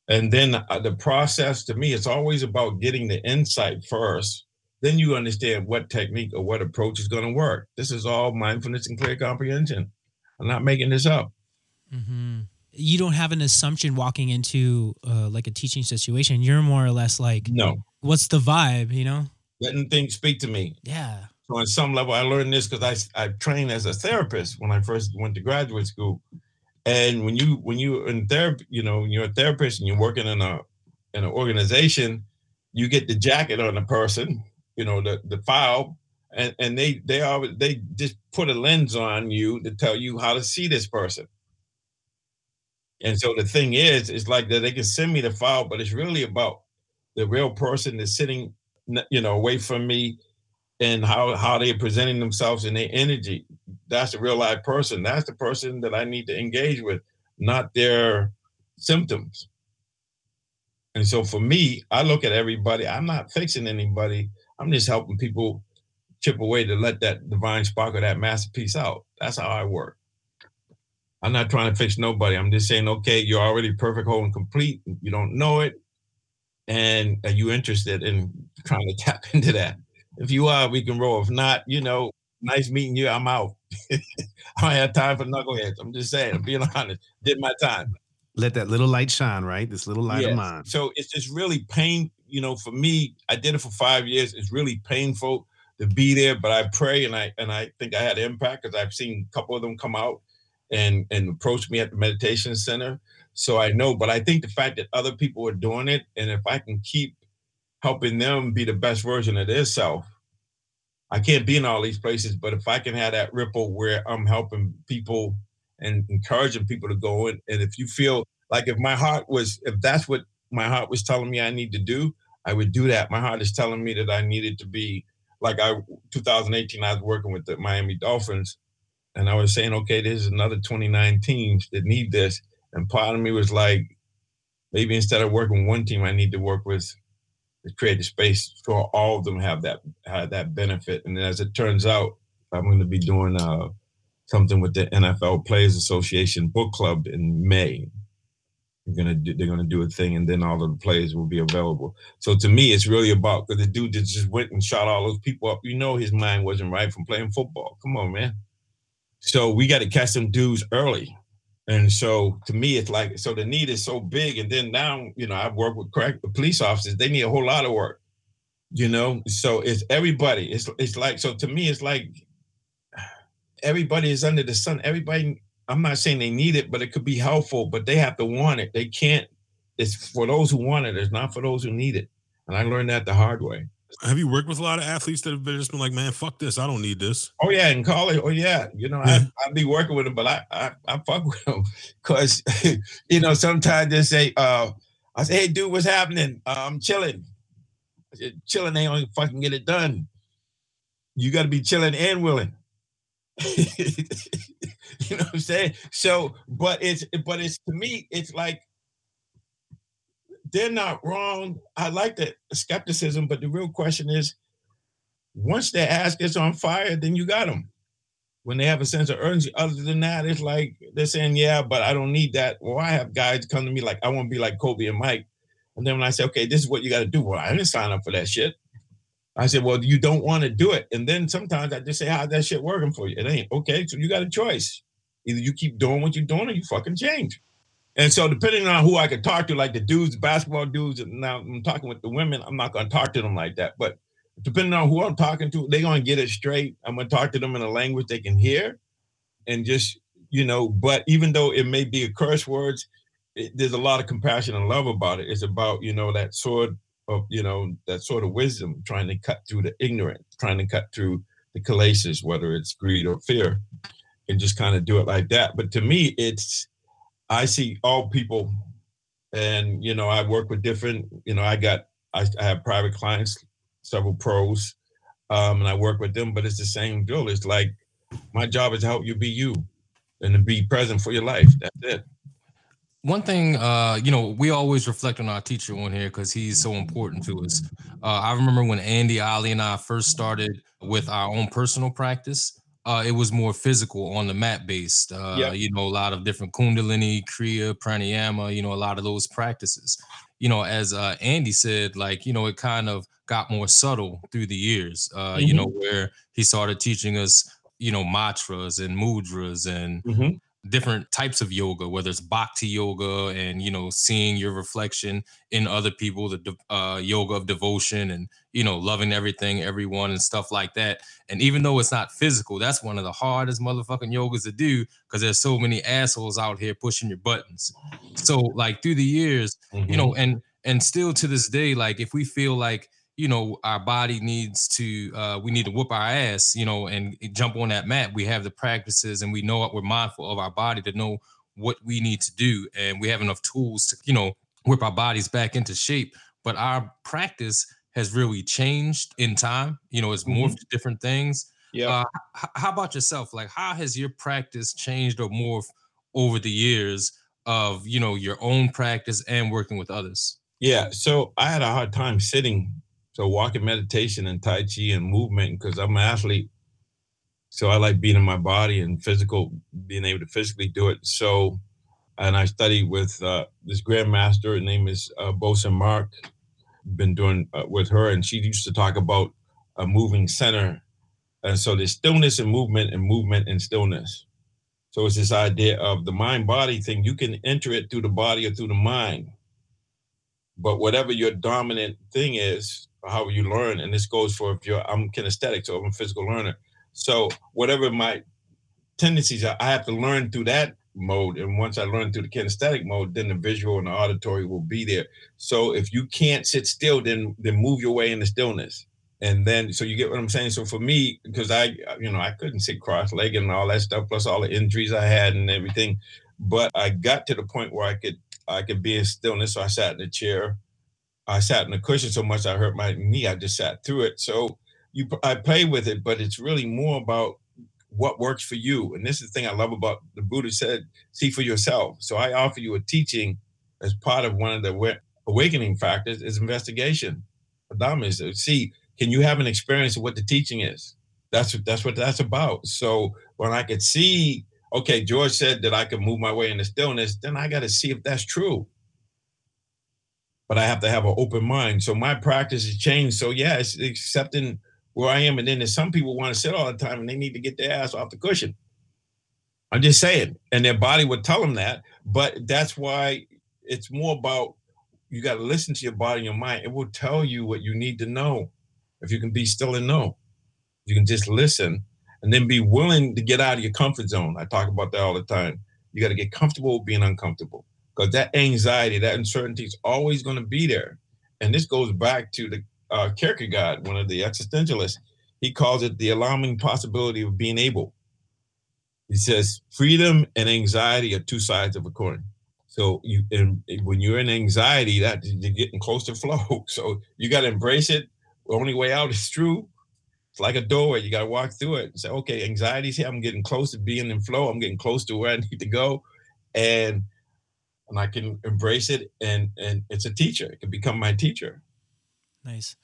And then the process, to me, it's always about getting the insight first. Then you understand what technique or what approach is going to work. This is all mindfulness and clear comprehension. I'm not making this up. Mm-hmm. You don't have an assumption walking into like a teaching situation. You're more or less like, no, what's the vibe, you know? Letting things speak to me. Yeah. So on some level, I learned this because I trained as a therapist when I first went to graduate school. And when you're in therapy, you know, when you're a therapist and you're working in an organization, you get the jacket on the person, you know, the file, and they just put a lens on you to tell you how to see this person. And so the thing is, it's like that they can send me the file, but it's really about the real person is sitting, you know, away from me, and how they're presenting themselves and their energy. That's a real life person. That's the person that I need to engage with, not their symptoms. And so for me, I look at everybody. I'm not fixing anybody. I'm just helping people chip away to let that divine spark or that masterpiece out. That's how I work. I'm not trying to fix nobody. I'm just saying, okay, you're already perfect, whole, and complete. You don't know it. And are you interested in trying to tap into that? If you are, we can roll. If not, you know, nice meeting you. I'm out. I don't have time for knuckleheads. I'm just saying, I'm being honest. Did my time. Let that little light shine, right? This little light of mine. So it's just really pain. You know, for me, I did it for 5 years. It's really painful to be there, but I pray and I think I had impact because I've seen a couple of them come out and approach me at the meditation center. So I know, but I think the fact that other people are doing it, and if I can keep helping them be the best version of their self, I can't be in all these places, but if I can have that ripple where I'm helping people and encouraging people to go in, and if you feel like if that's what my heart was telling me I need to do, I would do that. My heart is telling me that I needed to be, 2018, I was working with the Miami Dolphins, and I was saying, okay, there's another 29 teams that need this. And part of me was like, maybe instead of working one team, I need to work with the creative space so all of them have that benefit. And as it turns out, I'm going to be doing something with the NFL Players Association book club in May. They're going to do a thing, and then all of the players will be available. So to me, it's really about, because the dude that just went and shot all those people up, you know, his mind wasn't right from playing football. Come on, man. So we got to catch them dudes early. And so to me, it's like, so the need is so big. And then now, you know, I've worked with police officers. They need a whole lot of work, you know? So it's everybody. It's like, so to me, it's like everybody is under the sun. Everybody, I'm not saying they need it, but it could be helpful, but they have to want it. They can't. It's for those who want it. It's not for those who need it. And I learned that the hard way. Have you worked with a lot of athletes that have just been like, man, fuck this. I don't need this. Oh, yeah. In college. Oh, yeah. You know, I'd be working with them, but I fuck with them because, you know, sometimes they say, I say, hey, dude, what's happening? I'm chilling. I said, chilling ain't gonna fucking get it done. You got to be chilling and willing. You know what I'm saying? So, but it's to me, it's like, they're not wrong. I like the skepticism, but the real question is, once their ass gets on fire, then you got them. When they have a sense of urgency, other than that, it's like they're saying, yeah, but I don't need that. Well, I have guys come to me like, I want to be like Kobe and Mike. And then when I say, okay, this is what you got to do. Well, I didn't sign up for that shit. I said, well, you don't want to do it. And then sometimes I just say, how's that shit working for you? It ain't. Okay, so you got a choice. Either you keep doing what you're doing or you fucking change. And so depending on who I could talk to, like the dudes, basketball dudes, and now I'm talking with the women, I'm not going to talk to them like that. But depending on who I'm talking to, they're going to get it straight. I'm going to talk to them in a language they can hear and just, you know, but even though it may be a curse words, there's a lot of compassion and love about it. It's about, you know, that sword of wisdom, trying to cut through the ignorant, trying to cut through the calaces, whether it's greed or fear, and just kind of do it like that. But to me, I see all people, and, you know, I work with different, you know, I have private clients, several pros, and I work with them, but it's the same deal. It's like, my job is to help you be you and to be present for your life. That's it. One thing, you know, we always reflect on our teacher on here because he's so important to us. I remember when Andy, Ali, and I first started with our own personal practice. It was more physical on the mat based, you know, a lot of different Kundalini, Kriya, Pranayama, you know, a lot of those practices, you know, as Andy said, like, you know, it kind of got more subtle through the years, you know, where he started teaching us, you know, mantras and mudras and different types of yoga, whether it's bhakti yoga and, you know, seeing your reflection in other people, the yoga of devotion and, you know, loving everything, everyone, and stuff like that. And even though it's not physical, that's one of the hardest motherfucking yogas to do because there's so many assholes out here pushing your buttons. So, like, through the years, you know, and still to this day, like, if we feel like, you know, our body needs to, we need to whoop our ass, you know, and jump on that mat, we have the practices and we know what we're mindful of our body to know what we need to do. And we have enough tools to, you know, whip our bodies back into shape. but our practice has really changed in time. You know, it's morphed to different things. Yeah. How about yourself? Like, how has your practice changed or morphed over the years of, you know, your own practice and working with others? Yeah. So I had a hard time sitting. So walking meditation and Tai Chi and movement, because I'm an athlete. So I like being in my body and physical, being able to physically do it. So, and I studied with this grandmaster. Her name is Bosan Mark. Been doing with her, and she used to talk about a moving center. And so there's stillness and movement, and movement and stillness. So it's this idea of the mind-body thing. You can enter it through the body or through the mind. But whatever your dominant thing is, how you learn, and this goes for if you're, I'm kinesthetic, so I'm a physical learner. So whatever my tendencies are, I have to learn through that mode. And once I learn through the kinesthetic mode, then the visual and the auditory will be there. So if you can't sit still, then move your way in the stillness. And then, so you get what I'm saying? So for me, because I couldn't sit cross-legged and all that stuff, plus all the injuries I had and everything. But I got to the point where I could be in stillness. So I sat in a chair. I sat in a cushion so much I hurt my knee. I just sat through it. So I play with it, but it's really more about what works for you. And this is the thing I love about the Buddha said, see for yourself. So I offer you a teaching as part of one of the awakening factors is investigation. So see, can you have an experience of what the teaching is? That's what that's about. So when I could see, okay, George said that I could move my way into stillness, then I got to see if that's true. But I have to have an open mind. So my practice has changed. So yeah, it's accepting where I am. And then there's some people want to sit all the time and they need to get their ass off the cushion. I'm just saying, and their body would tell them that, but that's why it's more about, you got to listen to your body and your mind. It will tell you what you need to know. If you can be still and know, you can just listen and then be willing to get out of your comfort zone. I talk about that all the time. You got to get comfortable being uncomfortable, because that anxiety, that uncertainty is always going to be there. And this goes back to the Kierkegaard, one of the existentialists. He calls it the alarming possibility of being able. He says, freedom and anxiety are two sides of a coin. So when you're in anxiety, that you're getting close to flow. So you got to embrace it. The only way out is through. It's like a doorway. You got to walk through it and say, okay, anxiety's here. I'm getting close to being in flow. I'm getting close to where I need to go. And I can embrace it, and it's a teacher. It can become my teacher. Nice.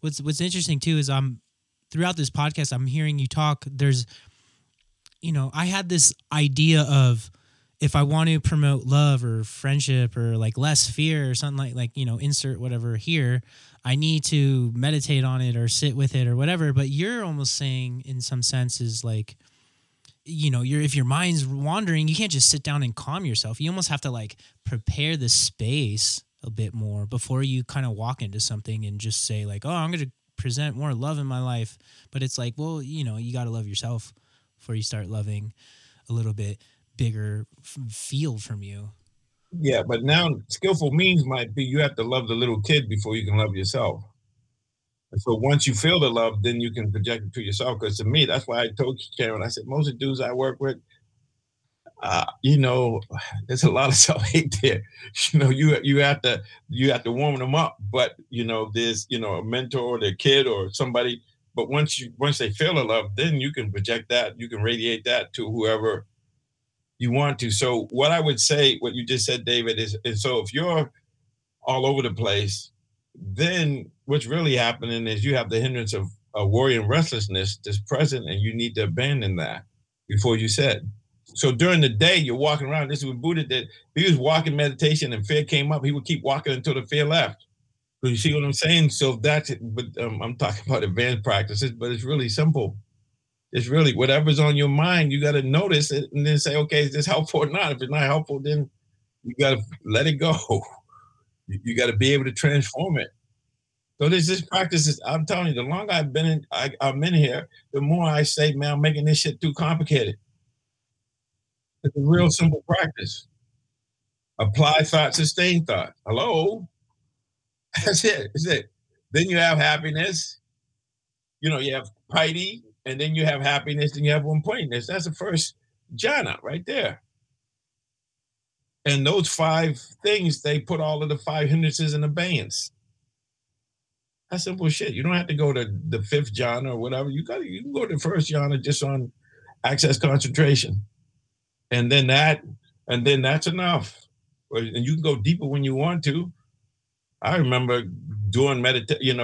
What's interesting too is throughout this podcast, I'm hearing you talk. There's, I had this idea of if I want to promote love or friendship or like less fear or something like insert whatever here, I need to meditate on it or sit with it or whatever. But you're almost saying in some senses like, if your mind's wandering, you can't just sit down and calm yourself. You almost have to like prepare the space a bit more before you kind of walk into something and just say like, oh, I'm going to present more love in my life. But it's like, well, you got to love yourself before you start loving a little bit bigger field from you. Yeah. But now skillful means might be you have to love the little kid before you can love yourself. So once you feel the love, then you can project it to yourself. Because to me, that's why I told Karen, I said, most of the dudes I work with, there's a lot of self-hate there. You have to warm them up. But, there's, a mentor or their kid or somebody. But once they feel the love, then you can project that. You can radiate that to whoever you want to. So what I would say, what you just said, David, is so if you're all over the place, then what's really happening is you have the hindrance of worry and restlessness that's present, and you need to abandon that before you sit. So during the day, you're walking around. This is what Buddha did. He was walking meditation and fear came up. He would keep walking until the fear left. So you see what I'm saying? So that's it. But I'm talking about advanced practices, but it's really simple. It's really whatever's on your mind, you got to notice it and then say, okay, is this helpful or not? If it's not helpful, then you got to let it go. You got to be able to transform it. So there's this practice. I'm telling you, the longer I've been in, I'm in here, the more I say, man, I'm making this shit too complicated. It's a real simple practice. Apply thought, sustain thought. Hello? That's it. That's it. Then you have happiness. You have piety, and then you have happiness, and you have one pointedness. That's the first jhana right there. And those five things, they put all of the five hindrances in abeyance. I said, well, shit, you don't have to go to the fifth jhana or whatever. You can go to the first jhana just on access concentration. And then that's enough. And you can go deeper when you want to. I remember doing meditation,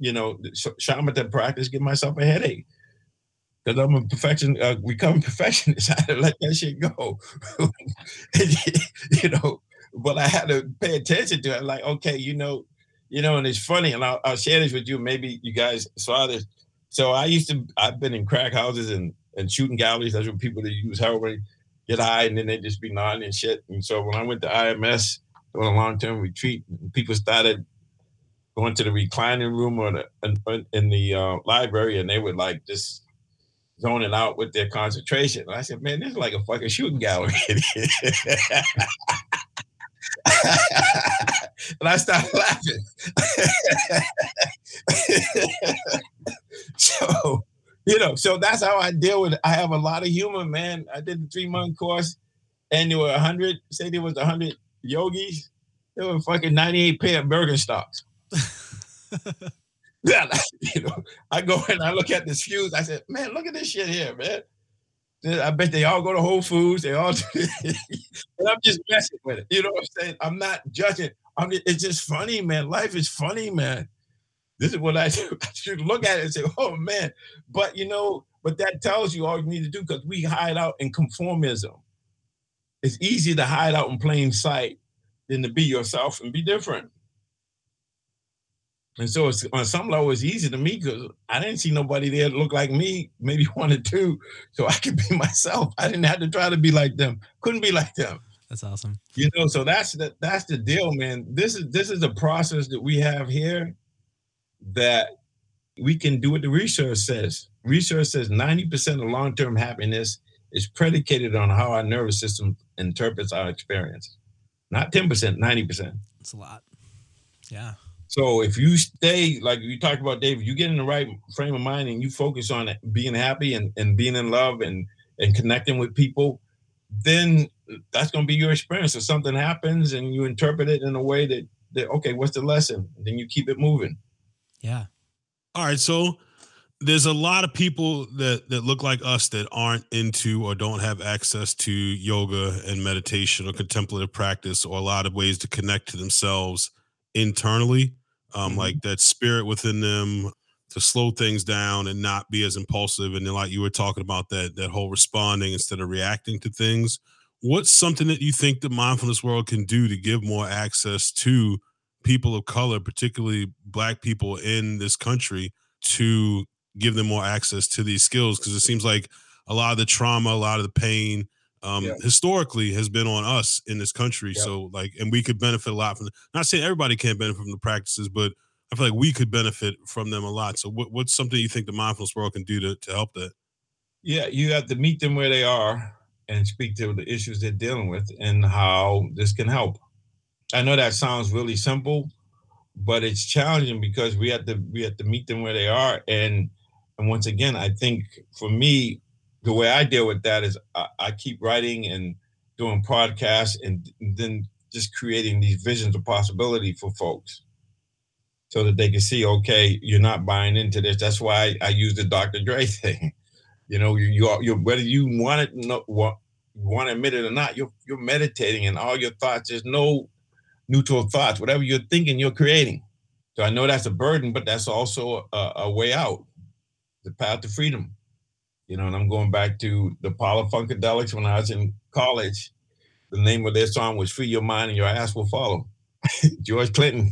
shamatha practice, give myself a headache. Because I'm a recovering perfectionist. I had to let that shit go. But I had to pay attention to it. Like, okay, and it's funny. And I'll share this with you. Maybe you guys saw this. So I've been in crack houses and shooting galleries. That's what people that use heroin get high and then they just be nodding and shit. And so when I went to IMS on a long-term retreat, people started going to the reclining room or in the library, and they would like just zoning out with their concentration. And I said, man, this is like a fucking shooting gallery. And I started laughing. So that's how I deal with it. I have a lot of humor, man. I did the 3-month course, and there were 100. Say there was 100 yogis. There were fucking 98 pair of Birkenstocks. I go and I look at this fuse. I said, man, look at this shit here, man. I bet they all go to Whole Foods. They all do this. And I'm just messing with it. You know what I'm saying? I'm not judging. It's just funny, man. Life is funny, man. This is what I do. I should look at it and say, oh, man. But, but that tells you all you need to do, because we hide out in conformism. It's easier to hide out in plain sight than to be yourself and be different. And so it's, on some level, it's easy to me because I didn't see nobody there that looked like me, maybe one or two, so I could be myself. I didn't have to try to be like them. Couldn't be like them. That's awesome. So that's the deal, man. This is a process that we have here that we can do what the research says. Research says 90% of long-term happiness is predicated on how our nervous system interprets our experience. Not 10%, 90%. That's a lot. Yeah. So if you stay, like you talked about, David, you get in the right frame of mind and you focus on being happy and being in love and connecting with people, then that's going to be your experience. If something happens and you interpret it in a way that okay, what's the lesson? And then you keep it moving. Yeah. All right. So there's a lot of people that look like us that aren't into or don't have access to yoga and meditation or contemplative practice or a lot of ways to connect to themselves internally. Like that spirit within them to slow things down and not be as impulsive. And then like you were talking about that whole responding instead of reacting to things. What's something that you think the mindfulness world can do to give more access to people of color, particularly Black people in this country, to give them more access to these skills? Because it seems like a lot of the trauma, a lot of the pain, historically has been on us in this country. Yeah. So and we could benefit a lot from not saying everybody can't benefit from the practices, but I feel like we could benefit from them a lot. So what's something you think the mindfulness world can do to help that? Yeah. You have to meet them where they are and speak to the issues they're dealing with and how this can help. I know that sounds really simple, but it's challenging because we have to meet them where they are. And once again, I think for me, the way I deal with that is I keep writing and doing podcasts and then just creating these visions of possibility for folks so that they can see, okay, you're not buying into this. That's why I use the Dr. Dre thing. Whether you want to admit it or not, you're meditating and all your thoughts, there's no neutral thoughts. Whatever you're thinking, you're creating. So I know that's a burden, but that's also a way out, the path to freedom. And I'm going back to the Apollo Funkadelics when I was in college. The name of their song was Free Your Mind and Your Ass Will Follow. George Clinton.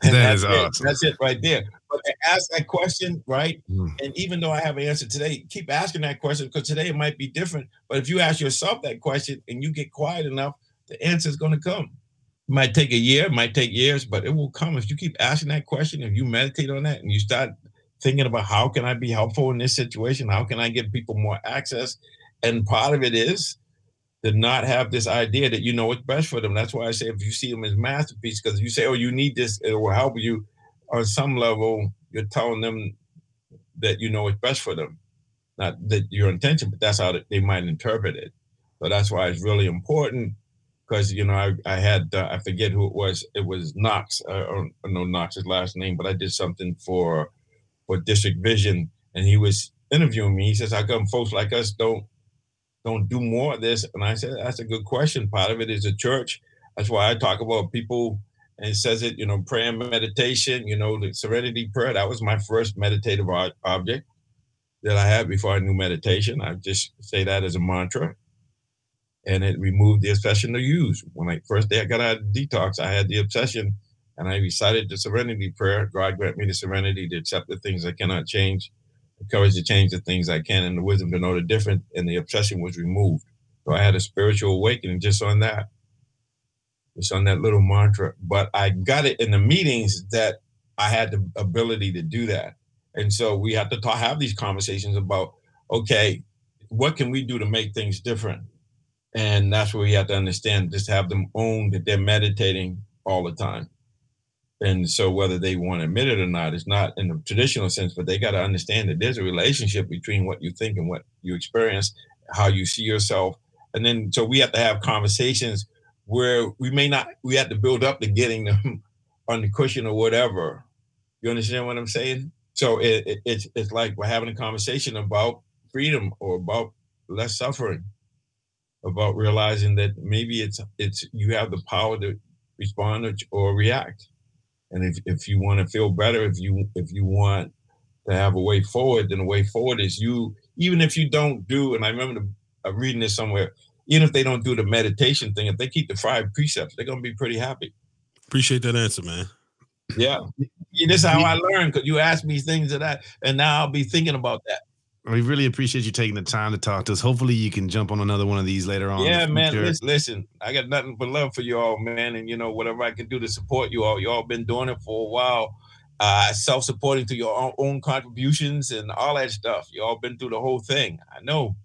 That's awesome. That's it right there. But to ask that question, right? Mm. And even though I have an answer today, keep asking that question because today it might be different. But if you ask yourself that question and you get quiet enough, the answer is going to come. It might take a year, it might take years, but it will come. If you keep asking that question, if you meditate on that and you start thinking about how can I be helpful in this situation? How can I give people more access? And part of it is to not have this idea that you know what's best for them. That's why I say if you see them as masterpiece, because you say, oh, you need this, it will help you. On some level, you're telling them that you know what's best for them. Not that your intention, but that's how they might interpret it. So that's why it's really important because, you know, I had, I forget who it was Knox, or no Knox's last name, but I did something for District Vision, and he was interviewing me. He says, how come folks like us don't do more of this? And I said, that's a good question. Part of it is the church. That's why I talk about people, and it says it, you know, prayer and meditation, you know, the serenity prayer. That was my first meditative object that I had before I knew meditation. I just say that as a mantra. And it removed the obsession to use. When I first day I got out of detox, I had the obsession and I recited the serenity prayer. God grant me the serenity to accept the things I cannot change, the courage to change the things I can, and the wisdom to know the difference. And the obsession was removed. So I had a spiritual awakening just on that. It's on that little mantra, but I got it in the meetings that I had the ability to do that. And so we have to have these conversations about, okay, what can we do to make things different? And that's where we have to understand, just have them own that they're meditating all the time. And so whether they want to admit it or not, it's not in the traditional sense, but they got to understand that there's a relationship between what you think and what you experience, how you see yourself. And then, so we have to have conversations where we have to build up to getting them on the cushion or whatever. You understand what I'm saying? So it's like we're having a conversation about freedom or about less suffering, about realizing that maybe it's you have the power to respond or react. And if you want to feel better, if you want to have a way forward, then the way forward is you, even if you don't do, and I remember I'm reading this somewhere, even if they don't do the meditation thing, if they keep the 5 precepts, they're going to be pretty happy. Appreciate that answer, man. Yeah. This is how I learned, because you asked me things of that, and now I'll be thinking about that. We really appreciate you taking the time to talk to us. Hopefully you can jump on another one of these later on. Yeah, man. Listen, I got nothing but love for you all, man. And, you know, whatever I can do to support you all. You all been doing it for a while. Self-supporting through your own contributions and all that stuff. You all been through the whole thing. I know.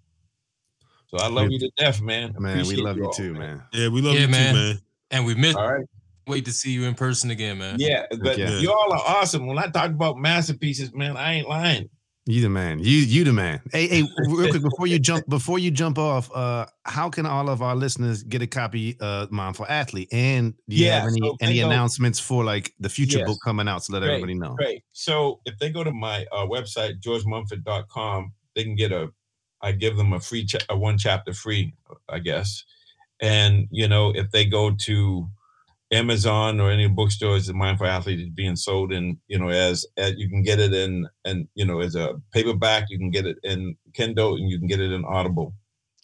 So I love you to death, man. Man, appreciate we love you all, too, man. Yeah, we love you too, man. And we miss. All right. Wait to see you in person again, man. Yeah, but y'all are awesome. When I talk about masterpieces, man, I ain't lying. You the man. You the man. Hey, real quick before you jump off, how can all of our listeners get a copy of Mindful Athlete? And do you have any announcements for like the future book coming out? So let everybody know. Great. So if they go to my website, georgemumford.com, they can get I give them a free, a 1 chapter free, I guess. And, you know, if they go to Amazon or any bookstores, the Mindful Athlete is being sold in, you know, as you can get it in, and, you know, as a paperback, you can get it in Kindle and you can get it in Audible.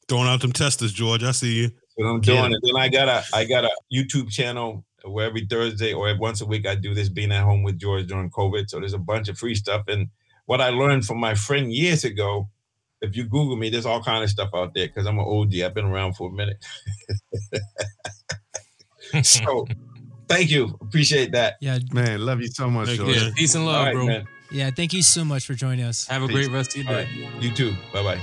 Throwing out them testers, George. I see you. But I'm doing it. Then I got a YouTube channel where every Thursday or once a week I do this Being at Home with George during COVID. So there's a bunch of free stuff. And what I learned from my friend years ago, if you Google me, there's all kind of stuff out there because I'm an OG. I've been around for a minute. So thank you. Appreciate that. Yeah, man. Love you so much, George. Yeah, peace and love, right, bro. Man. Yeah, thank you so much for joining us. Have a great rest of your day. Right. You too. Bye-bye.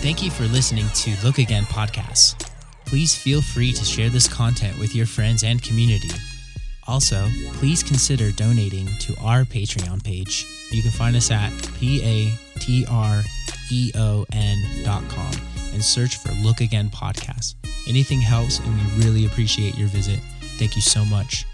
Thank you for listening to Look Again Podcast. Please feel free to share this content with your friends and community. Also, please consider donating to our Patreon page. You can find us at patreon.com and search for Look Again Podcast. Anything helps, and we really appreciate your visit. Thank you so much.